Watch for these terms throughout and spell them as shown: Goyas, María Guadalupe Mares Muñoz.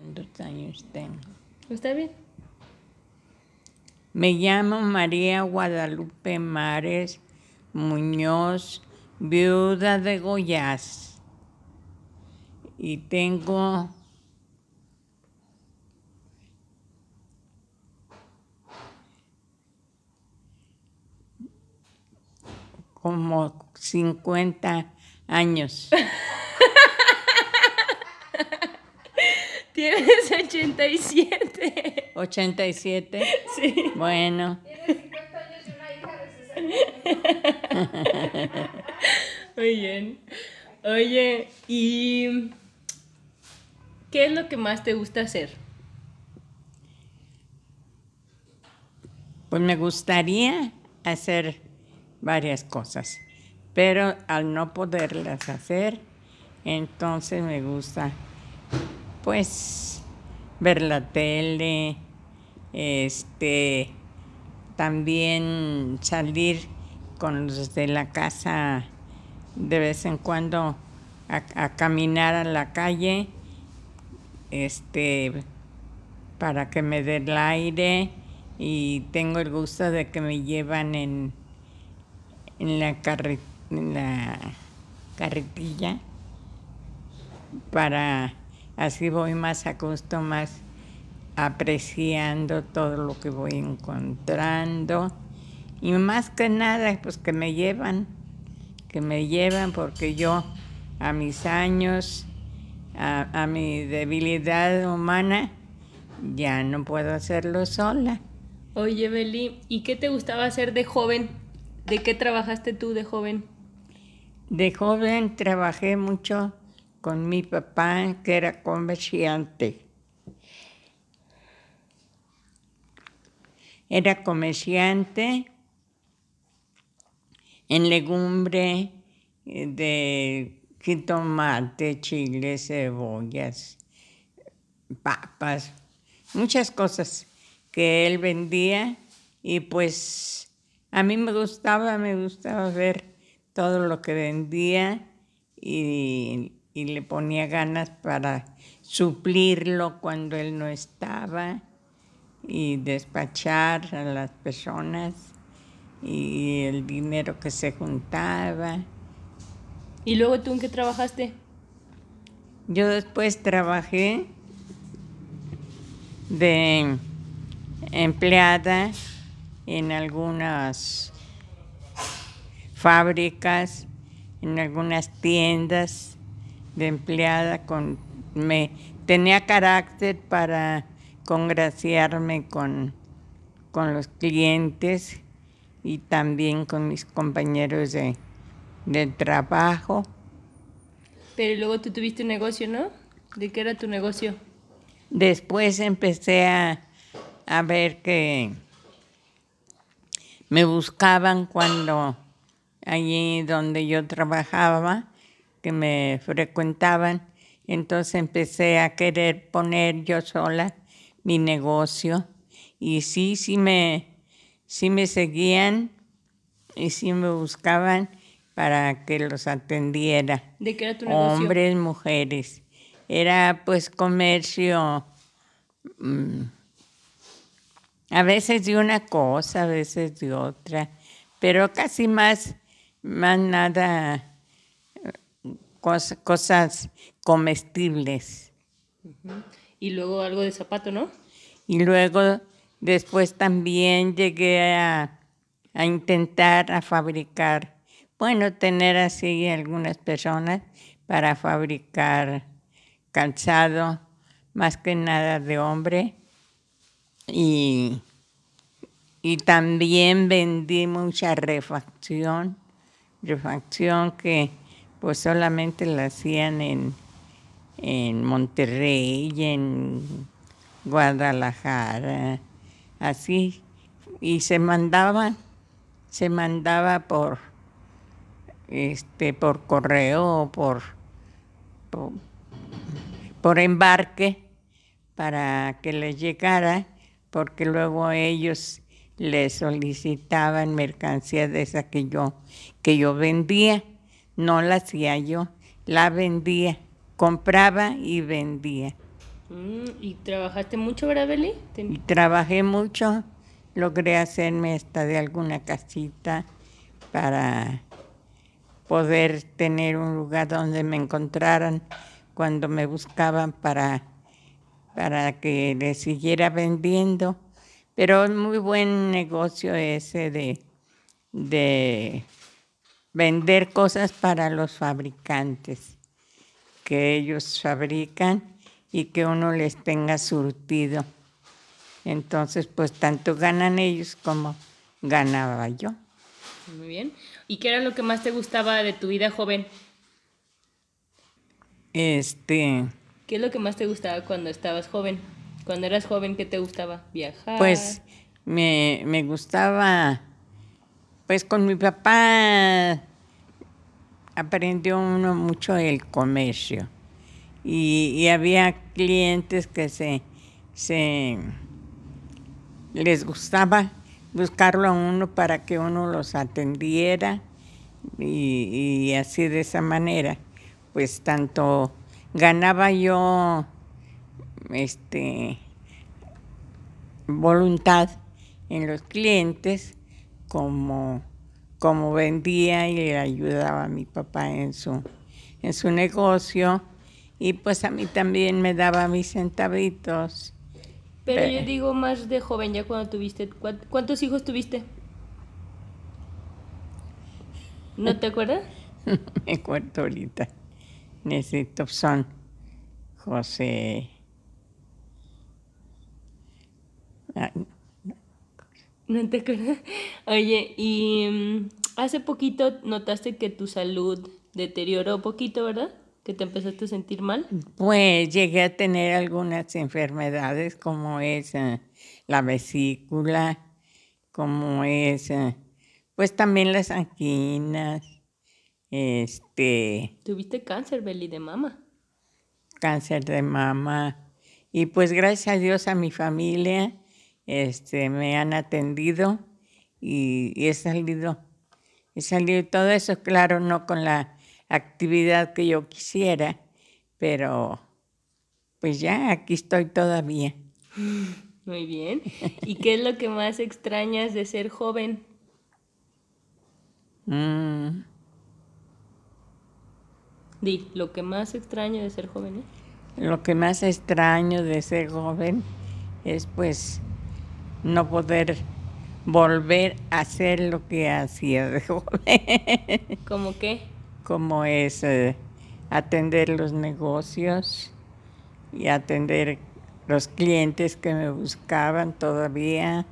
¿Cuántos años tengo? ¿Está bien? Me llamo María Guadalupe Mares Muñoz, viuda de Goyas, y tengo 50 años. Tienes 87. ¿87? Sí. Bueno. Tienes 50 años y una hija de 60. Muy bien. Oye, ¿y qué es lo que más te gusta hacer? Pues me gustaría hacer varias cosas, pero al no poderlas hacer, entonces me gusta, pues, ver la tele, también salir con los de la casa de vez en cuando a caminar a la calle, para que me dé el aire, y tengo el gusto de que me llevan en la carretilla, para así voy más a gusto, más apreciando todo lo que voy encontrando, y más que nada pues que me llevan, porque yo a mis años, a mi debilidad humana, ya no puedo hacerlo sola. Oye, Beli, ¿y qué te gustaba hacer de joven? ¿De qué trabajaste tú de joven? De joven trabajé mucho con mi papá, que era comerciante. Era comerciante en legumbre, de jitomate, chiles, cebollas, papas, muchas cosas que él vendía, y pues a mí me gustaba ver todo lo que vendía, y le ponía ganas para suplirlo cuando él no estaba, y despachar a las personas y el dinero que se juntaba. ¿Y luego tú en qué trabajaste? Yo después trabajé de empleada en algunas fábricas, en algunas tiendas de empleada. Tenía carácter para congraciarme con los clientes, y también con mis compañeros de trabajo. Pero luego tú tuviste un negocio, ¿no? ¿De qué era tu negocio? Después empecé a ver que me buscaban cuando allí donde yo trabajaba, que me frecuentaban. Entonces empecé a querer poner yo sola mi negocio. Y sí me seguían, y sí me buscaban para que los atendiera. ¿De qué era tu negocio? Hombres, mujeres. Era pues comercio. A veces de una cosa, a veces de otra, pero casi más nada, cosas comestibles. Uh-huh. Y luego algo de zapato, ¿no? Y luego, después también llegué a intentar a fabricar, bueno, tener así algunas personas para fabricar calzado, más que nada de hombre. Y también vendí mucha refacción que pues solamente la hacían en Monterrey, en Guadalajara, así, y se mandaba por por correo, por embarque, para que les llegara, porque luego ellos les solicitaban mercancía de esa que yo vendía. No la hacía yo, la vendía, compraba y vendía. ¿Y trabajaste mucho, Belly? Trabajé mucho. Logré hacerme hasta de alguna casita para poder tener un lugar donde me encontraran cuando me buscaban para que les siguiera vendiendo. Pero es muy buen negocio ese de vender cosas para los fabricantes, que ellos fabrican y que uno les tenga surtido. Entonces, pues tanto ganan ellos como ganaba yo. Muy bien. ¿Y qué era lo que más te gustaba de tu vida joven? ¿Qué es lo que más te gustaba cuando estabas joven? Cuando eras joven, ¿qué te gustaba? ¿Viajar? Pues me gustaba, pues con mi papá aprendió uno mucho el comercio. Y había clientes que se les gustaba buscarlo a uno para que uno los atendiera y así de esa manera. Pues tanto ganaba yo voluntad en los clientes como vendía y le ayudaba a mi papá en su negocio. Y pues a mí también me daba mis centavitos. Pero yo digo más de joven, ya cuando tuviste... ¿Cuántos hijos tuviste? ¿No te acuerdas? No me acuerdo ahorita. Necesito son José... Ay, no te acuerdas. Oye, y hace poquito notaste que tu salud deterioró poquito, ¿verdad? ¿Que te empezaste a sentir mal? Pues llegué a tener algunas enfermedades como es la vesícula, como es pues también las anginas. ¿Tuviste cáncer, Beli, de mama? Cáncer de mama. Y pues gracias a Dios a mi familia me han atendido y he salido todo eso, claro, no con la actividad que yo quisiera, pero pues ya aquí estoy todavía. Muy bien. ¿Y qué es lo que más extrañas de ser joven? Di, lo que más extraño de ser joven, ¿eh? Lo que más extraño de ser joven es pues no poder volver a hacer lo que hacía de joven. ¿Cómo qué? Como es atender los negocios y atender los clientes que me buscaban todavía,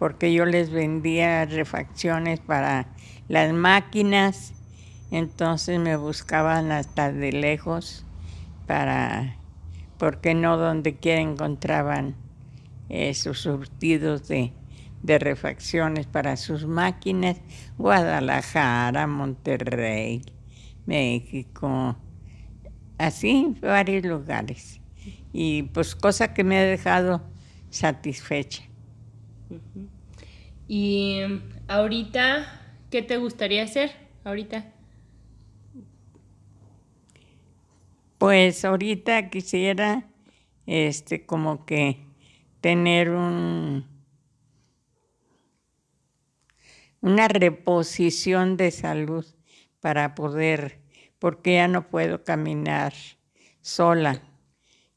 porque yo les vendía refacciones para las máquinas, entonces me buscaban hasta de lejos porque no donde quiera encontraban sus surtidos de refacciones para sus máquinas, Guadalajara, Monterrey, México, así varios lugares. Y pues cosa que me ha dejado satisfecha. Uh-huh. Y ahorita, ¿qué te gustaría hacer ahorita? Pues ahorita quisiera como que tener una reposición de salud para poder, porque ya no puedo caminar sola.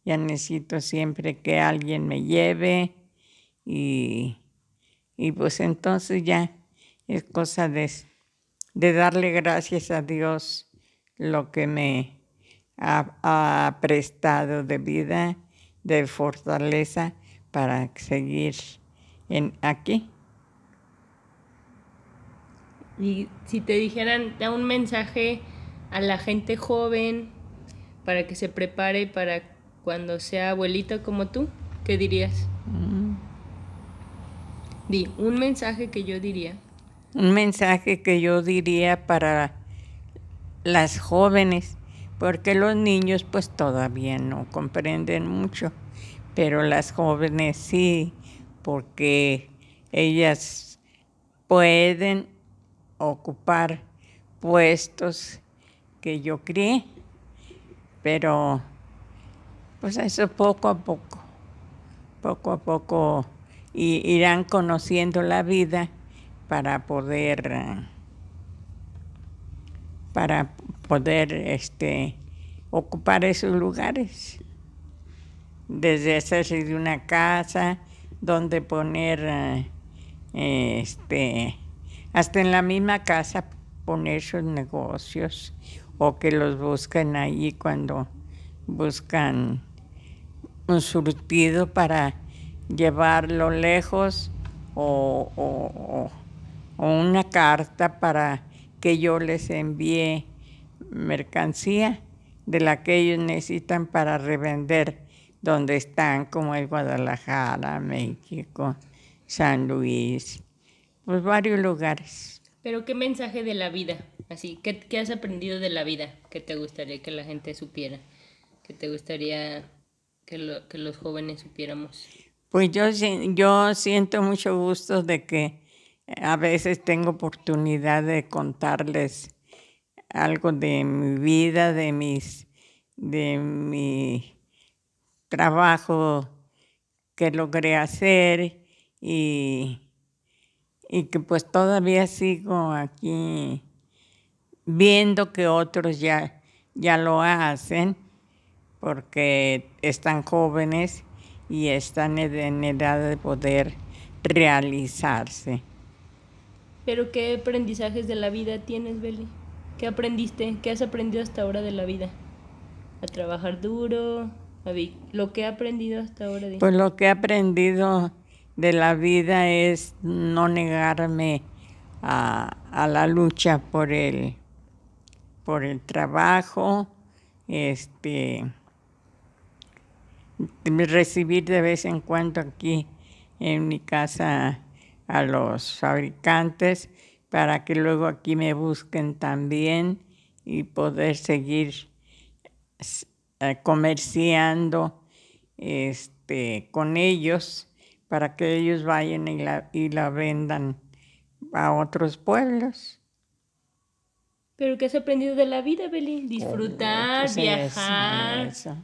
Ya necesito siempre que alguien me lleve y pues entonces ya es cosa de darle gracias a Dios lo que me ha prestado de vida, de fortaleza para seguir aquí. Y si te dijeran, da un mensaje a la gente joven para que se prepare para cuando sea abuelita como tú, ¿qué dirías? Di, un mensaje que yo diría. Un mensaje que yo diría para las jóvenes, porque los niños pues todavía no comprenden mucho, pero las jóvenes sí, porque ellas pueden ocupar puestos que yo creé, pero Pues eso poco a poco irán conociendo la vida para poder ocupar esos lugares. Desde hacerse de una casa, donde poner, hasta en la misma casa poner sus negocios, o que los busquen allí cuando buscan un surtido para llevarlo lejos, o una carta para que yo les envíe mercancía de la que ellos necesitan para revender donde están, como en Guadalajara, México, San Luis, pues varios lugares. Pero ¿qué mensaje de la vida? Así, ¿qué has aprendido de la vida que te gustaría que la gente supiera? ¿Qué te gustaría que los jóvenes supiéramos? Pues yo siento mucho gusto de que a veces tengo oportunidad de contarles algo de mi vida, de mi trabajo que logré hacer y que pues todavía sigo aquí viendo que otros ya lo hacen porque están jóvenes y están en edad de poder realizarse. ¿Pero qué aprendizajes de la vida tienes, Beli? ¿Qué aprendiste? ¿Qué has aprendido hasta ahora de la vida? ¿A trabajar duro? Lo que he aprendido hasta ahora. Pues lo que he aprendido de la vida es no negarme a la lucha por el trabajo, recibir de vez en cuando aquí en mi casa a los fabricantes para que luego aquí me busquen también y poder seguir comerciando con ellos para que ellos vayan y la vendan a otros pueblos. ¿Pero qué has aprendido de la vida, Beli? Disfrutar, viajar. Eso.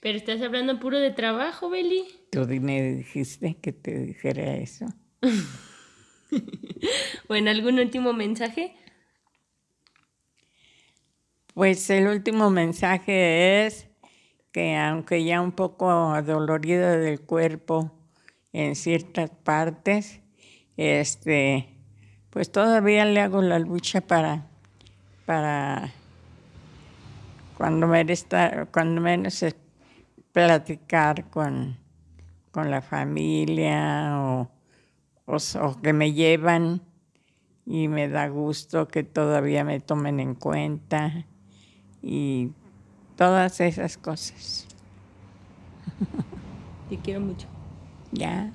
Pero estás hablando puro de trabajo, Beli. Tú me dijiste que te dijera eso. Bueno, ¿algún último mensaje? Pues el último mensaje es que aunque ya un poco adolorida del cuerpo en ciertas partes, pues todavía le hago la lucha para cuando menos platicar con la familia o que me llevan y me da gusto que todavía me tomen en cuenta y todas esas cosas. Te quiero mucho. Ya.